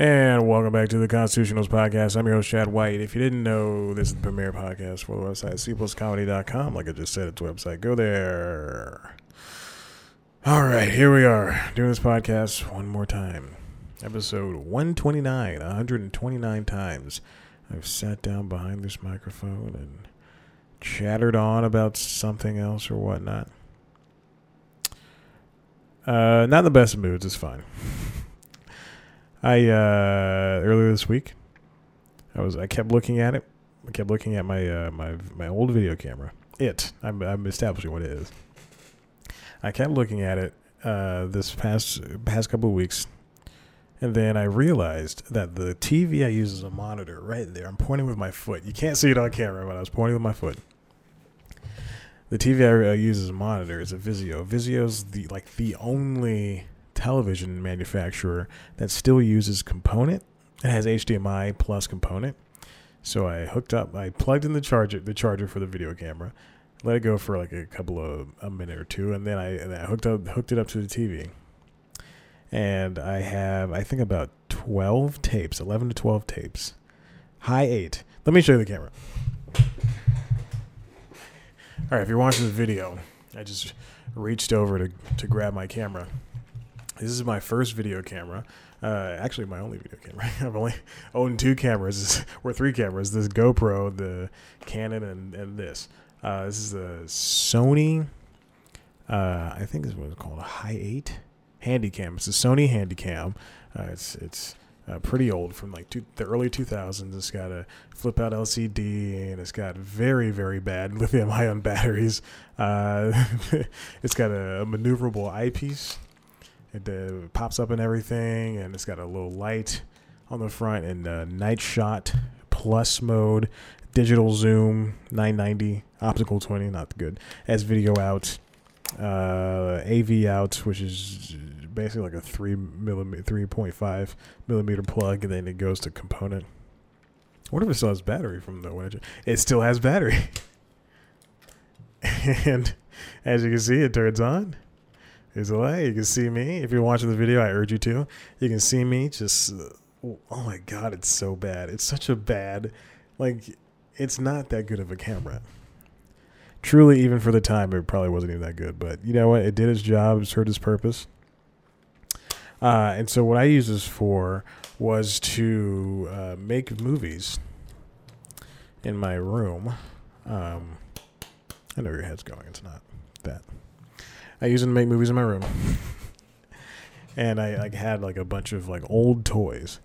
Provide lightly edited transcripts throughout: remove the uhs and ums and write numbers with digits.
And welcome back to the Constitutionals Podcast. I'm your host, Chad White. If you didn't know, this is the premier podcast for the website, cpluscomedy.com. Like I just said, it's a website. Go there. All right, here we are, doing this podcast one more time. Episode 129, 129 times. I've sat down behind this microphone and chattered on about something else or whatnot. Not in the best of moods, it's fine. Earlier this week, I kept looking at it. I kept looking at my old video camera. I'm establishing what it is. I kept looking at it this past couple of weeks, and then I realized that the TV I use is a monitor right there. I'm pointing with my foot. You can't see it on camera, but I was pointing with my foot. The TV I use as a monitor is a Vizio. Vizio's the only television manufacturer that still uses component. It has HDMI plus component. So I plugged in the charger for the video camera, let it go for a minute or two, and then I hooked it up to the TV. And I have, I think, about 12 tapes, 11 to 12 tapes. High 8. Let me show you the camera. All right, if you're watching this video, I just reached over to grab my camera. This is my first video camera. Actually, my only video camera. I've only owned two cameras, or three cameras. This GoPro, the Canon, and this. This is a Sony, I think this is what it's called, a High 8 Handycam. It's a Sony Handycam. It's pretty old, from the early 2000s. It's got a flip-out LCD, and it's got very, very bad lithium-ion batteries. It's got a maneuverable eyepiece. It pops up and everything, and it's got a little light on the front, and night shot, plus mode, digital zoom, 990, optical 20, not good, as video out, AV out, which is basically like a 3.5 millimeter plug, and then it goes to component. I wonder if it still has battery from the winter. It still has battery. And as you can see, it turns on. It's like, you can see me. If you're watching the video, I urge you to. You can see me just, oh my God, it's so bad. It's such a bad, it's not that good of a camera. Truly, even for the time, it probably wasn't even that good. But you know what? It did its job. It served its purpose. And so what I used this for was to make movies in my room. I know your head's going. It's not that. I used it to make movies in my room. And I had a bunch of old toys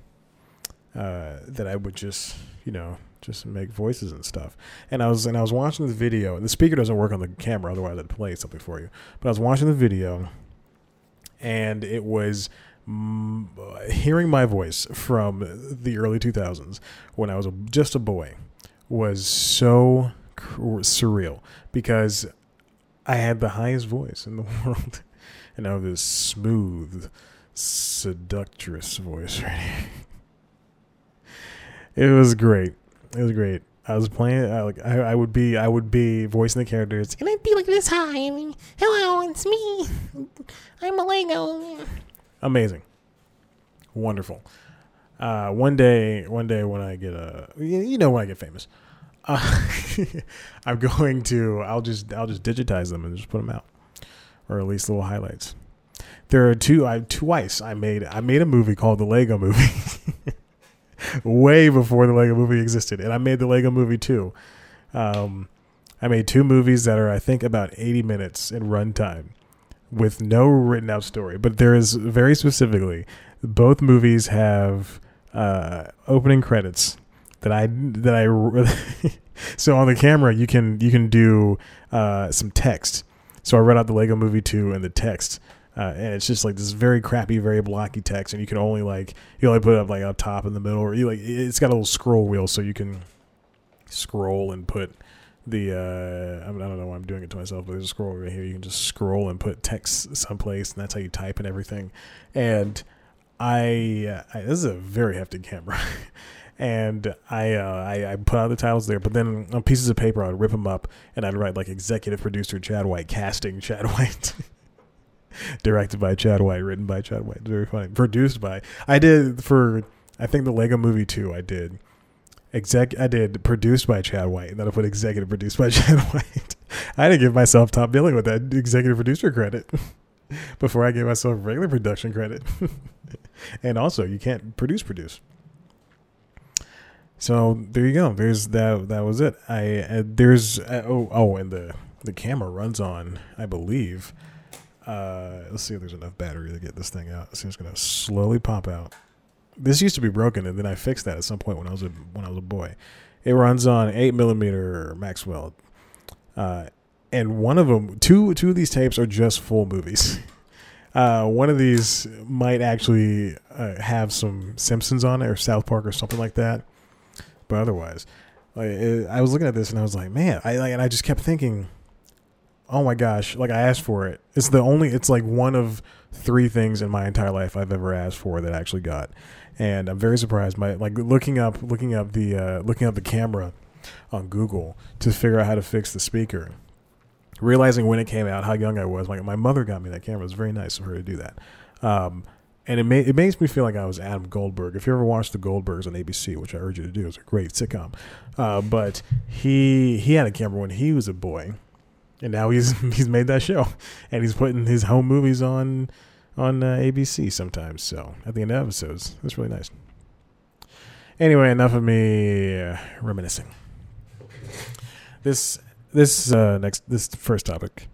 that I would just make voices and stuff. And I was watching the video. The speaker doesn't work on the camera, otherwise I'd play something for you. But I was watching the video, and it was hearing my voice from the early 2000s when I was just a boy was so surreal, because I had the highest voice in the world, and I have this smooth, seductress voice right here. It was great. It was great. I was playing. I would be voicing the characters, and I'd be like this high. I mean, hello, it's me. I'm a Lego. Amazing, wonderful. One day when I get when I get famous, I'm going to. I'll just digitize them and just put them out, or at least little highlights. There are two. I made a movie called The Lego Movie. Way before the Lego Movie existed, and I made the Lego Movie too. I made two movies that are, I think, about 80 minutes in runtime, with no written out story. But there is, very specifically, both movies have opening credits that I so on the camera you can do some text. So I read out the Lego Movie 2 and the text. And it's just this very crappy, very blocky text, and you can only you only put it up up top, in the middle, or it's got a little scroll wheel, so you can scroll and put the I don't know why I'm doing it to myself, but there's a scroll right here. You can just scroll and put text someplace, and that's how you type and everything. And I this is a very hefty camera, and I put out the titles there, but then on pieces of paper I'd rip them up and I'd write executive producer Chad White, casting Chad White. Directed by Chad White, written by Chad White. Very funny. Produced by, I did for I think the Lego Movie 2 I did. Produced by Chad White. And then I put executive produced by Chad White. I didn't give myself top billing with that executive producer credit before I gave myself regular production credit. And also, you can't produce. So there you go. There's that. That was it. And the camera runs on, I believe. Let's see if there's enough battery to get this thing out. So it's gonna slowly pop out. This used to be broken, and then I fixed that at some point when I was a boy. It runs on 8mm Maxwell, and one of them, two of these tapes are just full movies. One of these might actually have some Simpsons on it, or South Park, or something like that. But otherwise, I was looking at this and I was like, man, I just kept thinking, oh my gosh, like I asked for it. It's like one of three things in my entire life I've ever asked for that I actually got, and I'm very surprised by looking up the camera on Google to figure out how to fix the speaker. Realizing when it came out how young I was, like my mother got me that camera. It was very nice of her to do that, and it makes me feel like I was Adam Goldberg. If you ever watched the Goldbergs on ABC, which I urge you to do, it's a great sitcom. But he had a camera when he was a boy, and now he's made that show, and he's putting his home movies on ABC sometimes. So at the end of episodes, it's really nice. Anyway, enough of me reminiscing. This first topic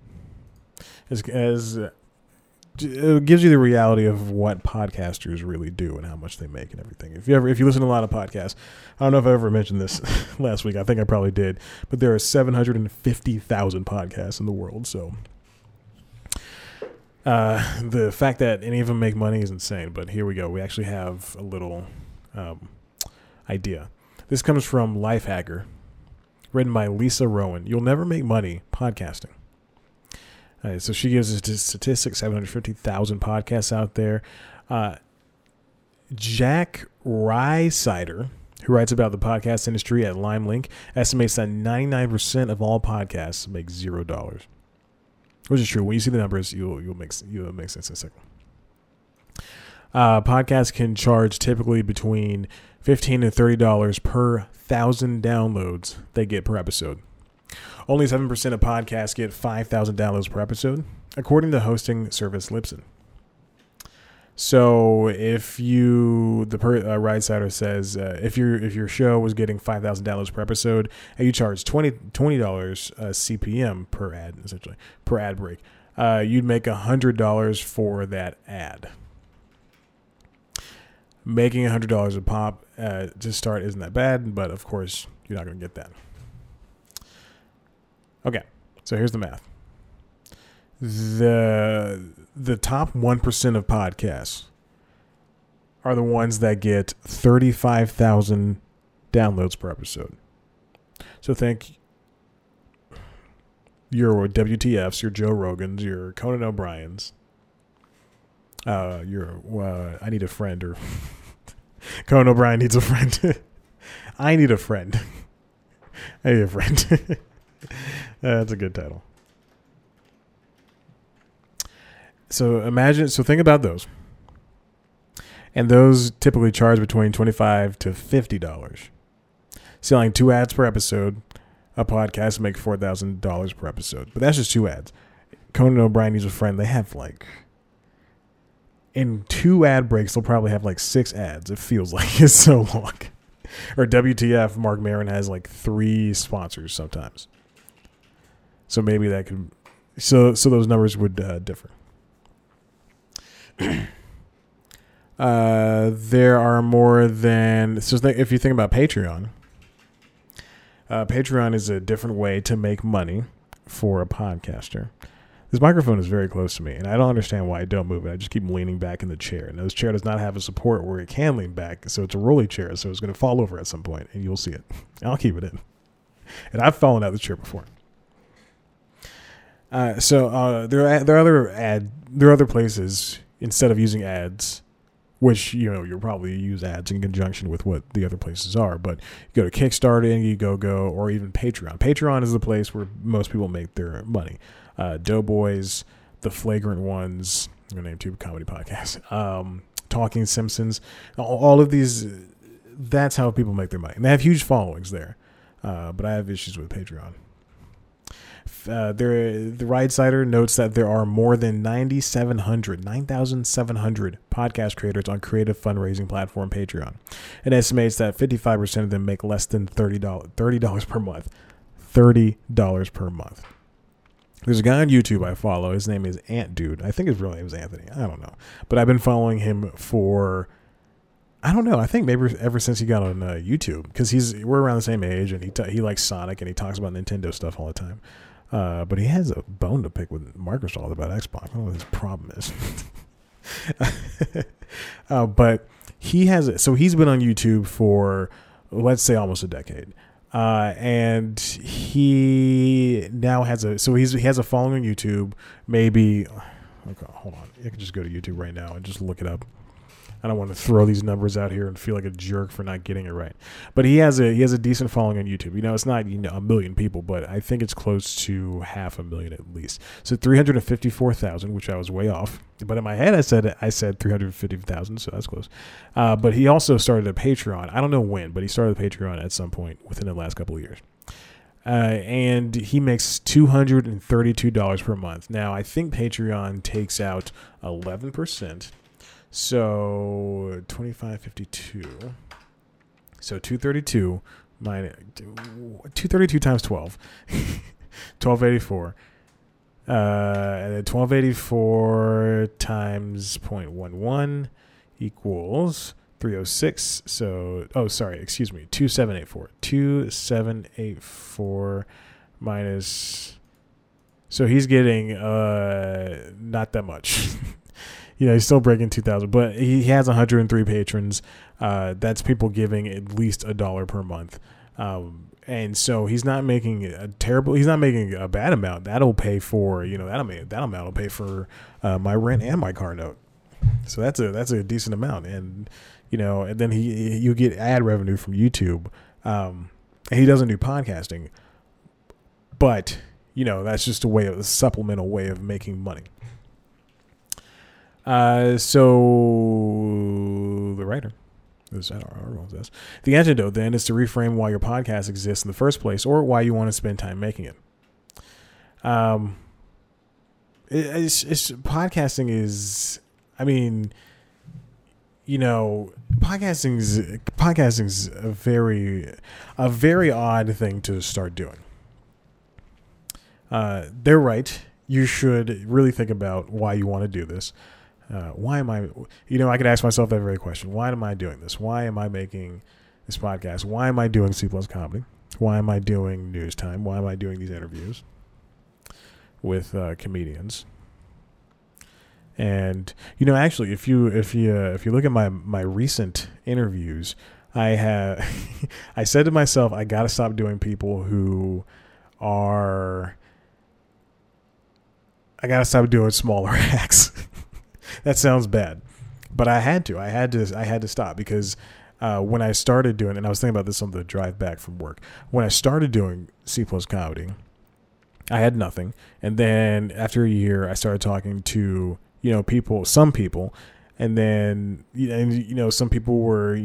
it gives you the reality of what podcasters really do and how much they make and everything. If you listen to a lot of podcasts, I don't know if I ever mentioned this last week. I think I probably did, but there are 750,000 podcasts in the world. So the fact that any of them make money is insane. But here we go. We actually have a little idea. This comes from Lifehacker, written by Lisa Rowan. You'll never make money podcasting. All right, so she gives us the statistics, 750,000 podcasts out there. Jack Rysider, who writes about the podcast industry at LimeLink, estimates that 99% of all podcasts make $0, which is true. When you see the numbers, you'll make sense in a second. Podcasts can charge typically between $15 and $30 per 1,000 downloads they get per episode. Only 7% of podcasts get 5,000 downloads per episode, according to hosting service Libsyn. So Rysider says, if your show was getting 5,000 downloads per episode and you charge $20 CPM per ad, essentially per ad break, you'd make $100 for that ad. Making $100 a pop to start isn't that bad, but of course you're not going to get that. Okay, so here's the math. The top 1% of podcasts are the ones that get 35,000 downloads per episode. So think your WTFs, your Joe Rogans, your Conan O'Briens, your I need a friend, or Conan O'Brien needs a friend. I need a friend. I need a friend. That's a good title. So think about those. And those typically charge between $25 to $50. Selling 2 ads per episode, a podcast makes $4,000 per episode. But that's just 2 ads. Conan O'Brien needs a friend. They have in 2 ad breaks, they'll probably have 6 ads. It feels like it's so long. Or WTF, Marc Maron has 3 sponsors sometimes. So maybe that could, so those numbers would differ. There are more than, so if you think about Patreon, Patreon is a different way to make money for a podcaster. This microphone is very close to me, and I don't understand why I don't move it. I just keep leaning back in the chair, and this chair does not have a support where it can lean back, so it's a rolly chair, so it's going to fall over at some point, and you'll see it. I'll keep it in. And I've fallen out of the chair before. There are other places instead of using ads, which you'll probably use ads in conjunction with what the other places are. But you go to Kickstarter, and you go, or even Patreon. Patreon is the place where most people make their money. Doughboys, The Flagrant Ones, I'm gonna name two comedy podcasts. Talking Simpsons, all of these. That's how people make their money. And they have huge followings there. But I have issues with Patreon. The Rysider notes that there are more than 9,700 podcast creators on creative fundraising platform Patreon. It estimates that 55% of them make less than $30 per month. $30 per month. There's a guy on YouTube I follow. His name is Ant Dude. I think his real name is Anthony. I don't know. But I've been following him for, I don't know. I think maybe ever since he got on YouTube, because we're around the same age, and he likes Sonic, and he talks about Nintendo stuff all the time. But he has a bone to pick with Microsoft about Xbox. I don't know what his problem is. But he has it. So he's been on YouTube for, let's say, almost a decade. And he now has he has a following on YouTube. Maybe, okay, hold on. I can just go to YouTube right now and just look it up. I don't want to throw these numbers out here and feel like a jerk for not getting it right. But he has a decent following on YouTube. You know, it's not a million people, but I think it's close to 500,000 at least. So 354,000, which I was way off. But in my head, I said 350,000, so that's close. But he also started a Patreon. I don't know when, but he started a Patreon at some point within the last couple of years. And he makes $232 per month. Now, I think Patreon takes out 11%. So 25.52. So 232 minus 232 times 12, 1284. And then 1284 times 0.11 equals 306. So 2784. 2784 minus. So he's getting not that much. He's still breaking 2,000, but he has 103 patrons. That's people giving at least $1 per month. And so he's not making he's not making a bad amount. That'll pay for, that amount will pay for my rent and my car note. So that's a decent amount. And, and then you get ad revenue from YouTube. And he doesn't do podcasting, but that's just a supplemental way of making money. So the writer is that everyone says. The antidote then is to reframe why your podcast exists in the first place, or why you want to spend time making it. Podcasting is, podcasting's a very odd thing to start doing. They're right. You should really think about why you want to do this. Why am I, I could ask myself that very question. Why am I doing this? Why am I making this podcast? Why am I doing C+ comedy? Why am I doing News Time? Why am I doing these interviews with comedians? And, actually, if you look at my recent interviews, I said to myself, I got to stop doing people who are, I got to stop doing smaller acts. That sounds bad, but I had to stop because when I started doing, and I was thinking about this on the drive back from work, when I started doing C+ comedy, I had nothing. And then after a year, I started talking to, people, some people, and then, some people were,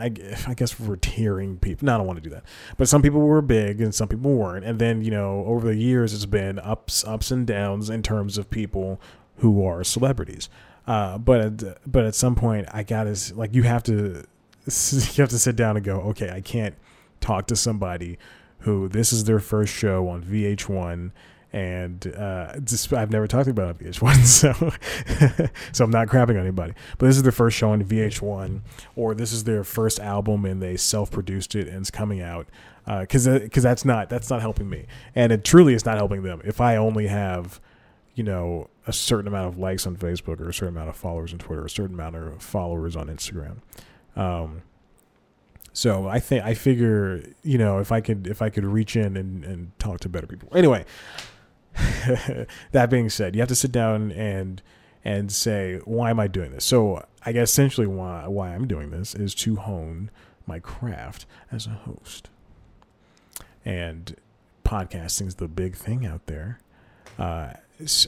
I guess we're tearing people. No, I don't want to do that. But some people were big and some people weren't. And then, over the years, it's been ups and downs in terms of people who are celebrities. But at some point I got to, like, you have to sit down and go, okay, I can't talk to somebody who this is their first show on VH1 and, I've never talked about VH1. So I'm not crapping on anybody, but this is their first show on VH1, or this is their first album and they self-produced it and it's coming out. Cause that's not helping me. And it truly is not helping them. If I only have, a certain amount of likes on Facebook, or a certain amount of followers on Twitter, or a certain amount of followers on Instagram. So I figure, if I could reach in and talk to better people. Anyway, that being said, you have to sit down and say, why am I doing this? So I guess essentially why I'm doing this is to hone my craft as a host. And podcasting is the big thing out there.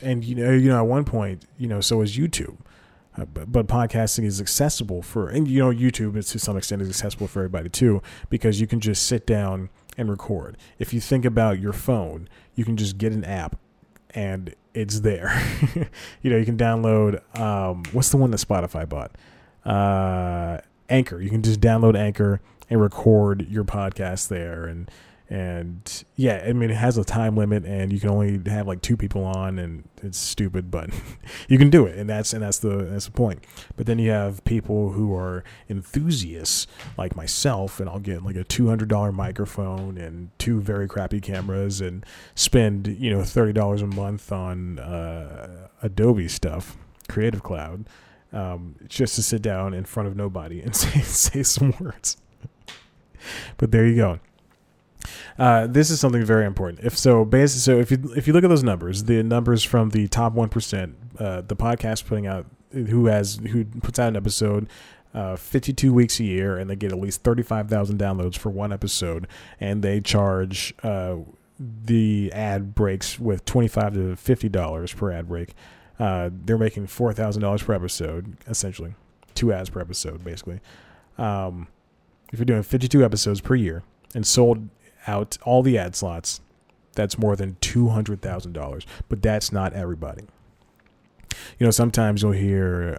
And at one point, so is YouTube. But podcasting is accessible for, and you know, YouTube is to some extent is accessible for everybody too, because you can just sit down and record. If you think about your phone, you can just get an app and it's there. You know, you can download, what's the one that Spotify bought? Anchor. You can just download Anchor and record your podcast there. And yeah, I mean, it has a time limit and you can only have like 2 people on, and it's stupid, but you can do it. And that's the point. But then you have people who are enthusiasts like myself, and I'll get like a $200 microphone and 2 very crappy cameras and spend, you know, $30 a month on Adobe stuff, Creative Cloud, just to sit down in front of nobody and say some words. But there you go. This is something very important. If you look at those numbers, the numbers from the top 1%, the podcast putting out who puts out an episode 52 weeks a year, and they get at least 35,000 downloads for one episode, and they charge the ad breaks with $25 to $50 per ad break. They're making $4,000 per episode, essentially 2 ads per episode, basically. If you're doing 52 episodes per year and sold out all the ad slots, that's more than $200,000. But that's not everybody. You know, sometimes you'll hear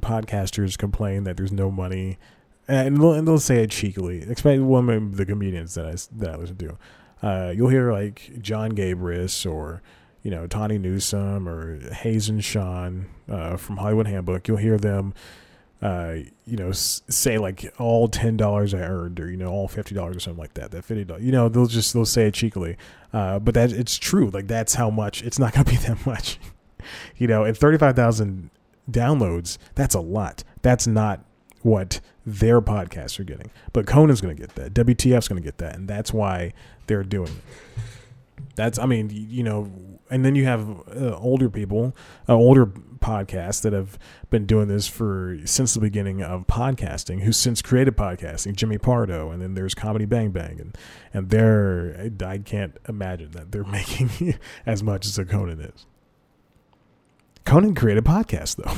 podcasters complain that there's no money, and they'll say it cheekily. Especially one of the comedians that I listen to. You'll hear like John Gabris or, you know, Tawny Newsom or Hayes and Sean from Hollywood Handbook. You'll hear them, you know, say like all $10 I earned, or, you know, all $50 or something like that, that $50, you know, they'll say it cheekily. But that it's true. Like, that's how much. It's not going to be that much, you know, and 35,000 downloads. That's a lot. That's not what their podcasts are getting, but Conan's going to get that. WTF's going to get that. And that's why they're doing it. That's, I mean, you know, and then you have older people, older podcasts that have been doing this since the beginning of podcasting, who since created podcasting, Jimmy Pardo, and then there's Comedy Bang Bang, and they're, I can't imagine that they're making as much as a Conan is. Conan created podcasts, though.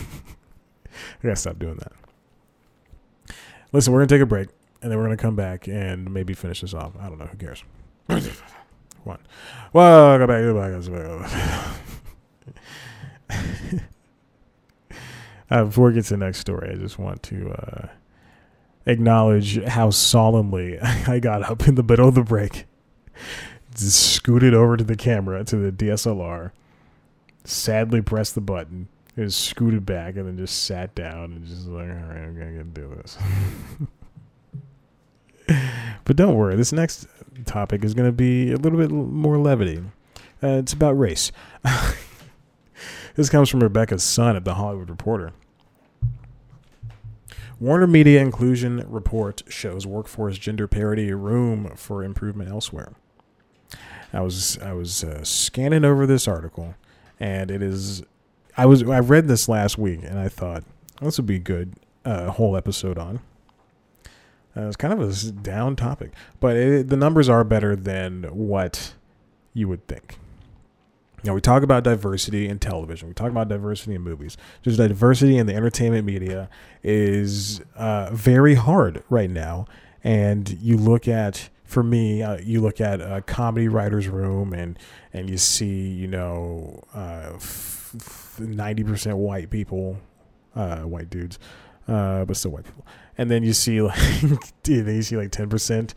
I gotta stop doing that. Listen, we're gonna take a break, and then we're gonna come back and maybe finish this off. I don't know, who cares? One. Well, go back. Before we get to the next story, I just want to acknowledge how solemnly I got up in the middle of the break, just scooted over to the camera, to the DSLR, sadly pressed the button, and scooted back, and then just sat down and just like, all right, I'm going to do this. But don't worry, this next topic is going to be a little bit more levity. It's about race. This comes from Rebecca's son at the Hollywood Reporter. Warner Media Inclusion Report shows workforce gender parity room for improvement elsewhere. I was scanning over this article, and I read this last week, and I thought this would be a good whole episode on. It's kind of a down topic, but the numbers are better than what you would think. You know, we talk about diversity in television. We talk about diversity in movies. Just diversity in the entertainment media is very hard right now. And you look at, for me, you look at a comedy writer's room, and you see, you know, 90% white people, white dudes. But still white people. And then you see like 10%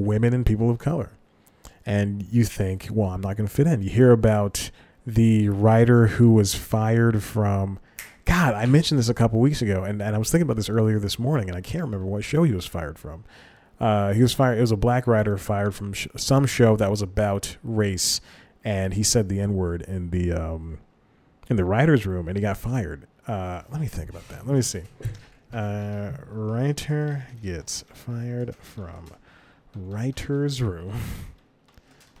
women and people of color. And you think, well, I'm not going to fit in. You hear about the writer who was fired from, God, I mentioned this a couple weeks ago, and I was thinking about this earlier this morning, and I can't remember what show he was fired from. It was a black writer fired from some show that was about race, and he said the N-word in the writer's room, and he got fired. Let me think about that. Let me see. Writer gets fired from writer's room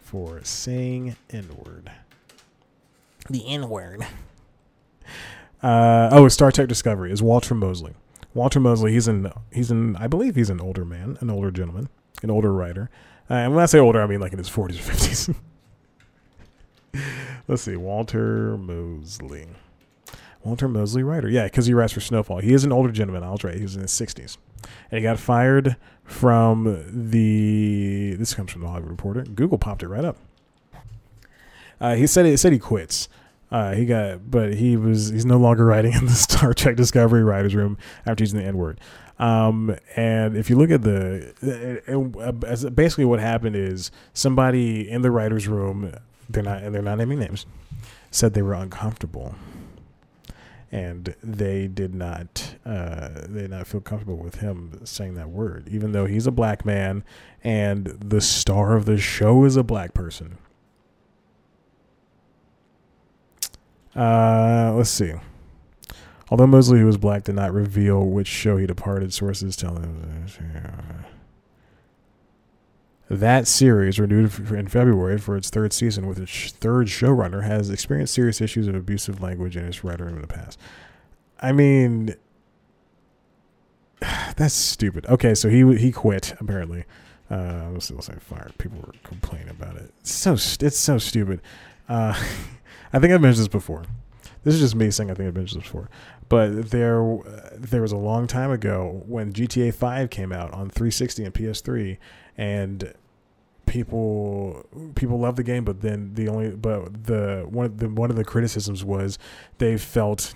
for saying N-word. The N-word. Star Trek Discovery is Walter Mosley. Walter Mosley, I believe he's an older man, an older gentleman, an older writer. And when I say older, I mean like in his 40s or 50s. Let's see, Walter Mosley. Walter Mosley, writer. Yeah, because he writes for Snowfall. He is an older gentleman. I was right. He was in his 60s. And he got fired from the... This comes from the Hollywood Reporter. Google popped it right up. He said he quits. He's no longer writing in the Star Trek Discovery writers' room after using the N-word. And if you look at basically what happened is somebody in the writers' room, they're not naming names, said they were uncomfortable, and they did not feel comfortable with him saying that word, even though he's a black man and the star of the show is a black person. Let's see. Although Mosley, who was black, did not reveal which show he departed, sources tell him that series, renewed in February for its third season with its third showrunner, has experienced serious issues of abusive language in its writer in the past. I mean, that's stupid. Okay, so he quit apparently. Let's say fired. People were complaining about it. It's so stupid. I think I've mentioned this before. This is just me saying I think I've mentioned this before. But there was a long time ago when GTA 5 came out on 360 and PS3, and people loved the game. But then one of the criticisms was they felt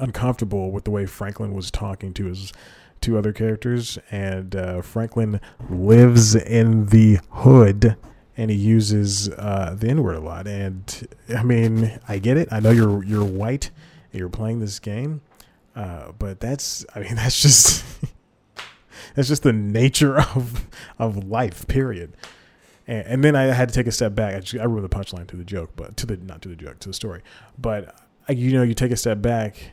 uncomfortable with the way Franklin was talking to his two other characters, and Franklin lives in the hood. And he uses the N-word a lot. And, I mean, I get it. I know you're white and you're playing this game. But that's just the nature of life, period. And then I had to take a step back. I wrote the punchline to the joke, but to the story. But, you take a step back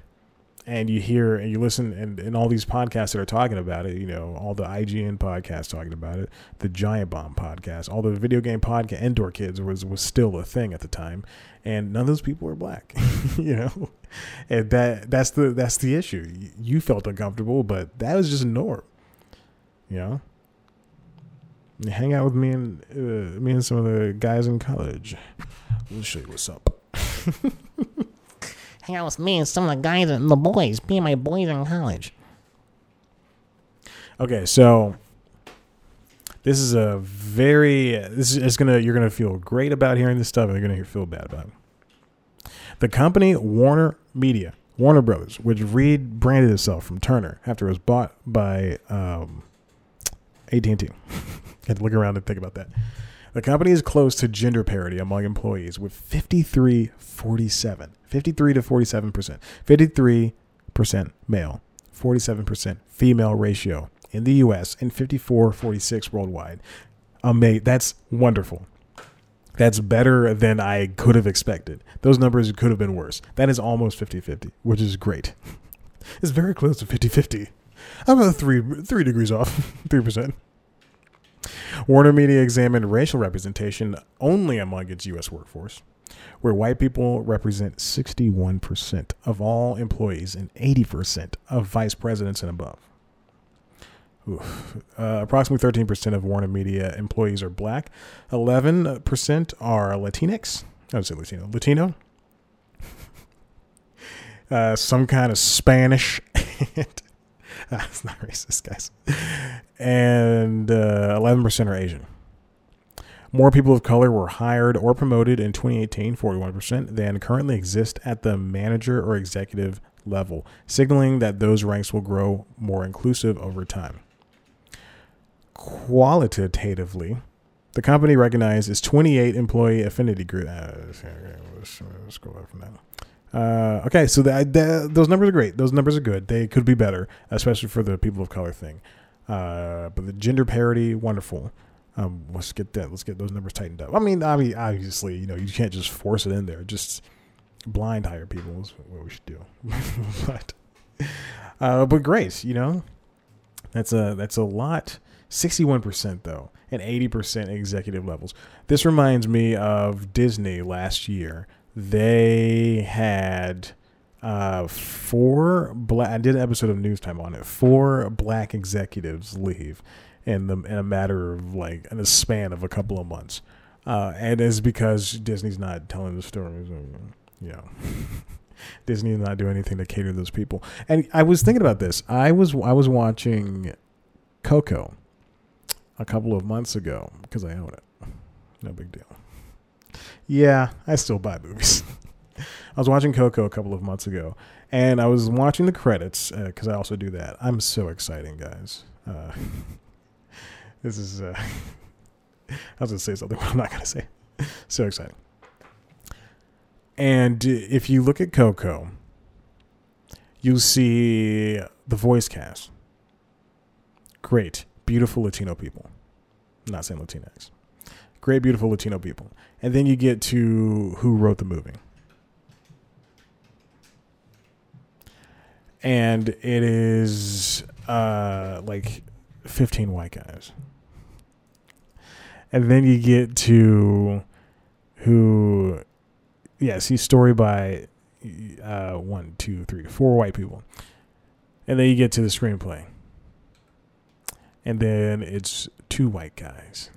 and you hear and you listen and all these podcasts that are talking about it, all the IGN podcasts talking about it, the Giant Bomb podcast, all the video game podcast, Indoor Kids was still a thing at the time, and none of those people were black, and that's the issue. You felt uncomfortable, but that was just a norm, You hang out with me and some of the guys in college. We'll show you what's up. Hang out with me and some of the guys and the boys. Me and my boys in college. Okay, so this is a very... you're going to feel great about hearing this stuff, and you're going to feel bad about it. The company Warner Media, Warner Brothers, which rebranded itself from Turner after it was bought by AT&T. I had to look around and think about that. The company is close to gender parity among employees with 53 to 47%. 53% male, 47% female ratio in the U.S. and 54-46 worldwide. Mate, that's wonderful. That's better than I could have expected. Those numbers could have been worse. That is almost 50-50, which is great. It's very close to 50-50. I'm about three degrees off, 3%. Warner Media examined racial representation only among its U.S. workforce, where white people represent 61% of all employees and 80% of vice presidents and above. Approximately 13% of Warner Media employees are black, 11% are Latinx. I would say Latino. Some kind of Spanish. That's not racist, guys. And 11% are Asian. More people of color were hired or promoted in 2018, 41%, than currently exist at the manager or executive level, signaling that those ranks will grow more inclusive over time. Qualitatively, the company recognized its 28 employee affinity group. Let's go back from that. Okay, so those numbers are great. Those numbers are good. They could be better, especially for the people of color thing. But the gender parity, wonderful. Let's get that. Let's get those numbers tightened up. I mean, obviously, you can't just force it in there. Just blind hire people is what we should do. But great, that's a lot. 61% though, and 80% executive levels. This reminds me of Disney last year. They had four black. I did an episode of News Time on it. Four black executives leave in a matter of in the span of a couple of months, and it's because Disney's not telling the stories. Disney did not do anything to cater to those people. And I was thinking about this. I was watching Coco a couple of months ago because I own it. No big deal. Yeah, I still buy movies. I was watching Coco a couple of months ago, and I was watching the credits because I also do that. I'm so excited, guys. This is... I was going to say something, but I'm not going to say it. So exciting. And if you look at Coco, you'll see the voice cast. Great, beautiful Latino people. I'm not saying Latinx. Great, beautiful Latino people. And then you get to who wrote the movie. And it is like 15 white guys. And then you get to who, yes, he's story by 4 white people. And then you get to the screenplay. And then it's 2 white guys.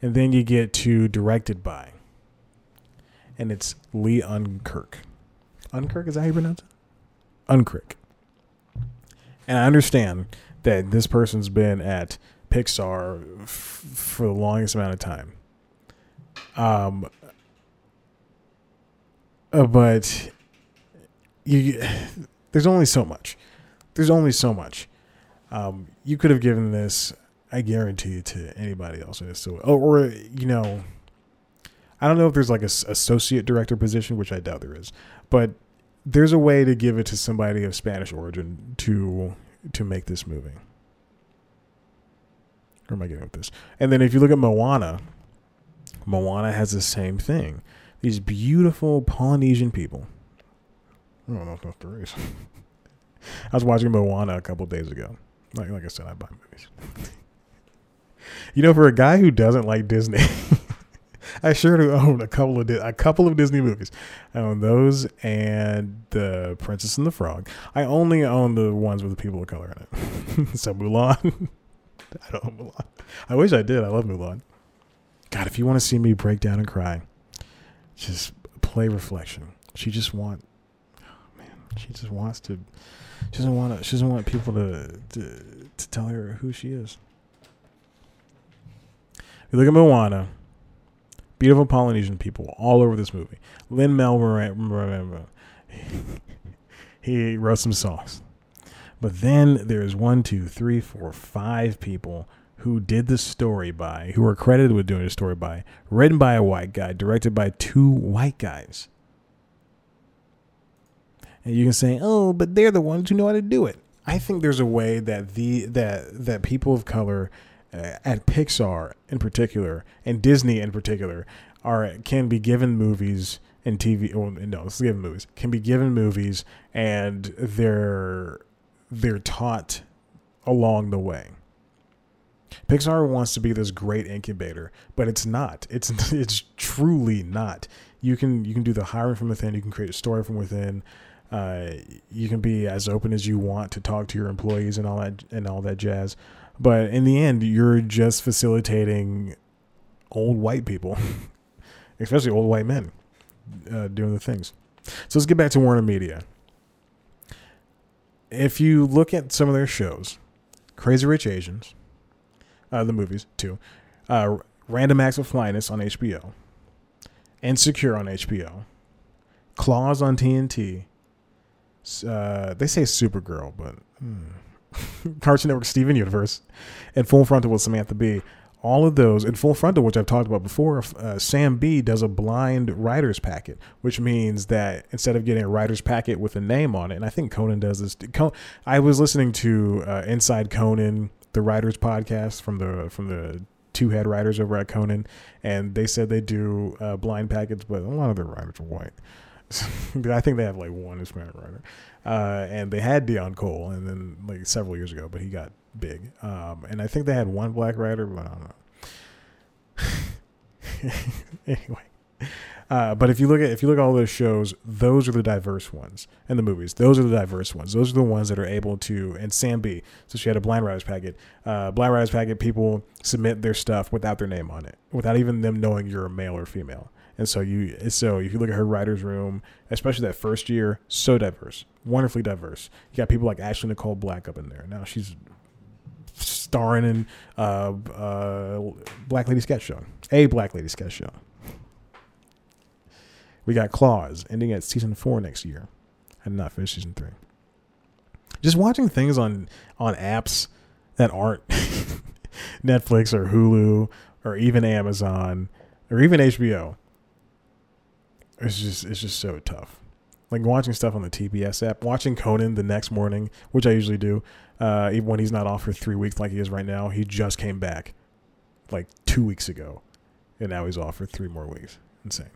And then you get to directed by. And it's Lee Unkirk. Unkirk, is that how you pronounce it? Unkirk. And I understand that this person's been at Pixar for the longest amount of time. But there's only so much. There's only so much. You could have given this, I guarantee you, to anybody else. Or, you know, I don't know if there's like an associate director position, which I doubt there is. But there's a way to give it to somebody of Spanish origin to make this movie. Or am I getting with this? And then if you look at Moana, Moana has the same thing. These beautiful Polynesian people. I don't know if that's the reason. I was watching Moana a couple days ago. Like I said, I buy movies. You know, for a guy who doesn't like Disney, I sure do own a couple of Disney movies. I own those and The Princess and the Frog. I only own the ones with the people of color in it. So Mulan. I don't own Mulan. I wish I did. I love Mulan. God, if you want to see me break down and cry, just play Reflection. She doesn't want people to tell her who she is. You look at Moana, beautiful Polynesian people all over this movie. Lin-Manuel Miranda, he wrote some songs. But then there's 5 people who did the story by, who were credited with doing the story by, written by a white guy, directed by 2 white guys. And you can say, oh, but they're the ones who know how to do it. I think there's a way that that people of color at Pixar in particular and Disney in particular can be given movies and TV. Well, no, let's give them movies. Can be given movies, and they're taught along the way. Pixar wants to be this great incubator, but it's not. It's truly not. You can do the hiring from within. You can create a story from within. You can be as open as you want to talk to your employees and all that jazz. But in the end, you're just facilitating old white people, especially old white men, doing the things. So let's get back to Warner Media. If you look at some of their shows, Crazy Rich Asians, the movies too, Random Acts of Flyness on HBO, Insecure on HBO, Claws on TNT. They say Supergirl, but Cartoon Network, Steven Universe, and Full Frontal with Samantha Bee. All of those, and Full Frontal, which I've talked about before, Sam B does a blind writer's packet, which means that instead of getting a writer's packet with a name on it, and I think Conan does this. I was listening to Inside Conan, the writers podcast from the two head writers over at Conan, and they said they do blind packets, but a lot of their writers are white. I think they have like one Hispanic writer, and they had Dion Cole, and then like several years ago, but he got big. And I think they had one black writer, but I don't know. Anyway, but if you look at all those shows, those are the diverse ones, and the movies, those are the diverse ones. Those are the ones that are able to. And Sam B, so she had a blind writer's packet. Blind writer's packet people submit their stuff without their name on it, without even them knowing you're a male or female. And so if you look at her writer's room, especially that first year, so diverse, wonderfully diverse. You got people like Ashley Nicole Black up in there. Now she's starring in Black Lady Sketch Show. We got Claws ending at season 4 next year. I did not finish season 3. Just watching things on apps that aren't Netflix or Hulu or even Amazon or even HBO. It's just so tough. Like watching stuff on the TBS app, watching Conan the next morning, which I usually do, even when he's not off for 3 weeks like he is right now. He just came back like 2 weeks ago, and now he's off for 3 more weeks. Insane.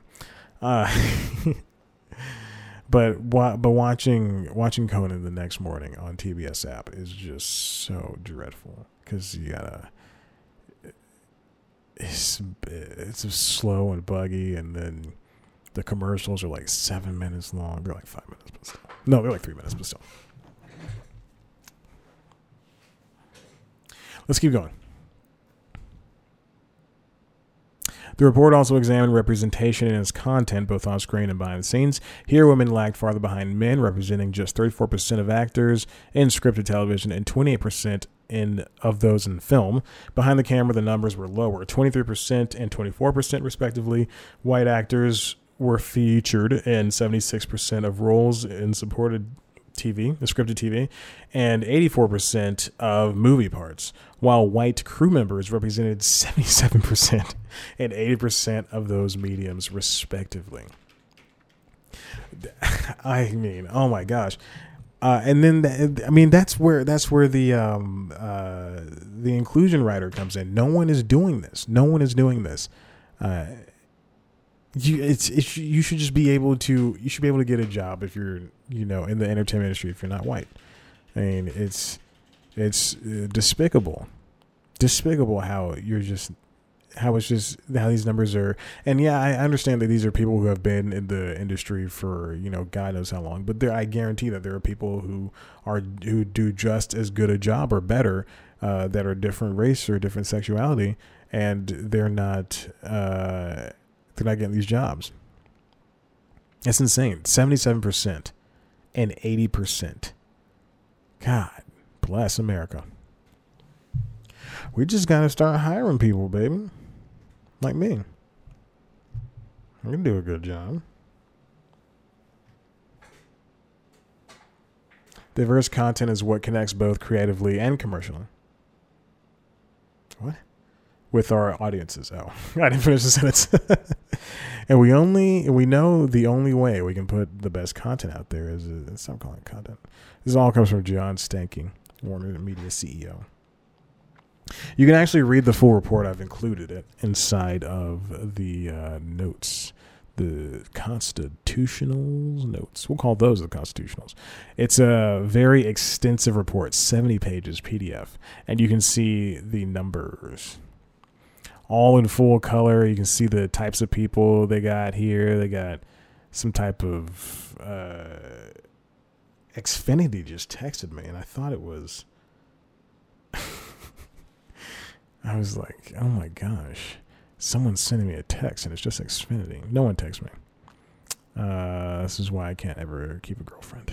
But watching Conan the next morning on TBS app is just so dreadful because you gotta. It's slow and buggy, and then the commercials are like 7 minutes long. They're like 5 minutes, but still. No, they're like 3 minutes, but still. Let's keep going. The report also examined representation in its content, both on screen and behind the scenes. Here, women lagged farther behind men, representing just 34% of actors in scripted television and 28% of those in film. Behind the camera, the numbers were lower, 23% and 24% respectively. White actors were featured in 76% of roles in scripted TV, and 84% of movie parts, while white crew members represented 77% and 80% of those mediums, respectively. I mean, oh my gosh! And then, that's where the inclusion rider comes in. No one is doing this. No one is doing this. You should be able to get a job if you're, in the entertainment industry, if you're not white. I mean, it's despicable how these numbers are. And yeah, I understand that these are people who have been in the industry for, God knows how long, but I guarantee that there are people who do just as good a job or better, that are different race or different sexuality. And they're not getting these jobs. It's insane. 77% and 80%. God bless America. We just got to start hiring people, baby. Like me. I can do a good job. Diverse content is what connects both creatively and commercially. What? With our audiences. Oh, I didn't finish the sentence. And we know the only way we can put the best content out there is stop calling it content. This all comes from John Stankey, Warner Media CEO. You can actually read the full report. I've included it inside of the notes, the constitutional notes. We'll call those the constitutionals. It's a very extensive report, 70 pages PDF, and you can see the numbers. All in full color. You can see the types of people they got here. They got some type of Xfinity just texted me, and I thought it was. I was like, oh my gosh, someone's sending me a text, and it's just Xfinity. No one texts me. This is why I can't ever keep a girlfriend.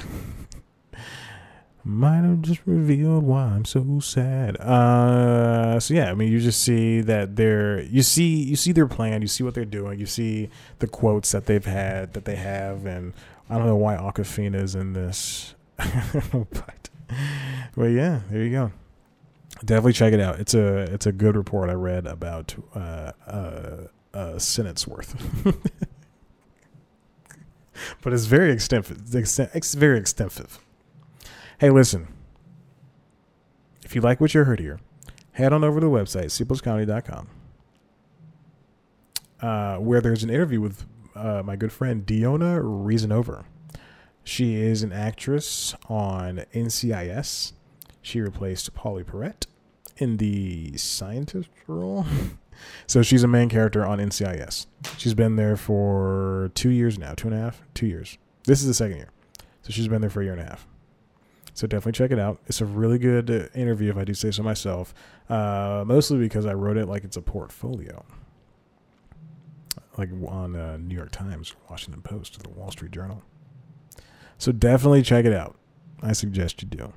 Might have just revealed why I'm so sad. So yeah, I mean, you just see that you see their plan, you see what they're doing, you see the quotes that they've had, that they have, and I don't know why Awkwafina is in this, but yeah, there you go. Definitely check it out. It's a good report. I read about a sentence worth. But it's very extensive. It's very extensive. Hey, listen, if you like what you heard here, head on over to the website, cplscomedy.com, where there's an interview with my good friend Diona Reasonover. She is an actress on NCIS. She replaced Polly Perrette in the scientist role. So she's a main character on NCIS. She's been there for 2 years now, 2 and a half, 2 years. This is the second year. So she's been there for a year and a half. So definitely check it out. It's a really good interview, if I do say so myself, mostly because I wrote it like it's a portfolio. like on New York Times, Washington Post, or the Wall Street Journal. So definitely check it out. I suggest you do.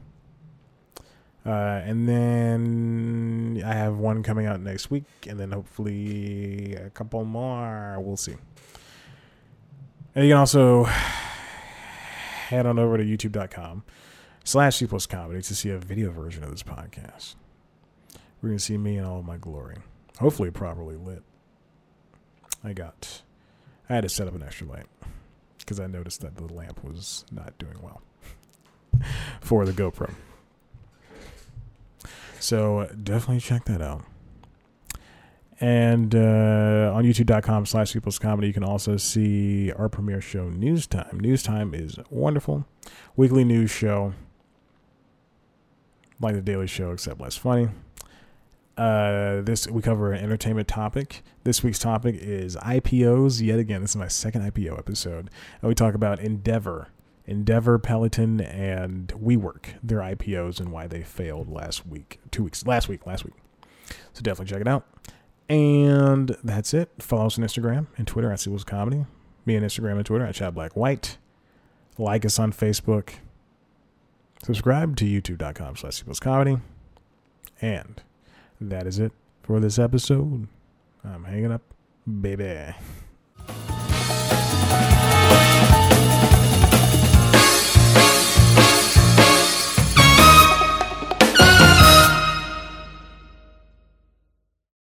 And then I have one coming out next week, and then hopefully a couple more. We'll see. And you can also head on over to youtube.com/C+Comedy to see a video version of this podcast. We're going to see me in all of my glory. Hopefully properly lit. I had to set up an extra light because I noticed that the lamp was not doing well for the GoPro. So definitely check that out. And on youtube.com/C+Comedy, you can also see our premiere show, News Time. News Time is wonderful. Weekly news show. Like The Daily Show, except less funny. We cover an entertainment topic. This week's topic is IPOs. Yet again, this is my second IPO episode. And we talk about Endeavor, Peloton, and WeWork, their IPOs and why they failed last week. So definitely check it out. And that's it. Follow us on Instagram and Twitter at @C+Comedy. Me on Instagram and Twitter at @ChadBlackWhite. Like us on Facebook. Subscribe to youtube.com/C+Comedy. And that is it for this episode. I'm hanging up, baby.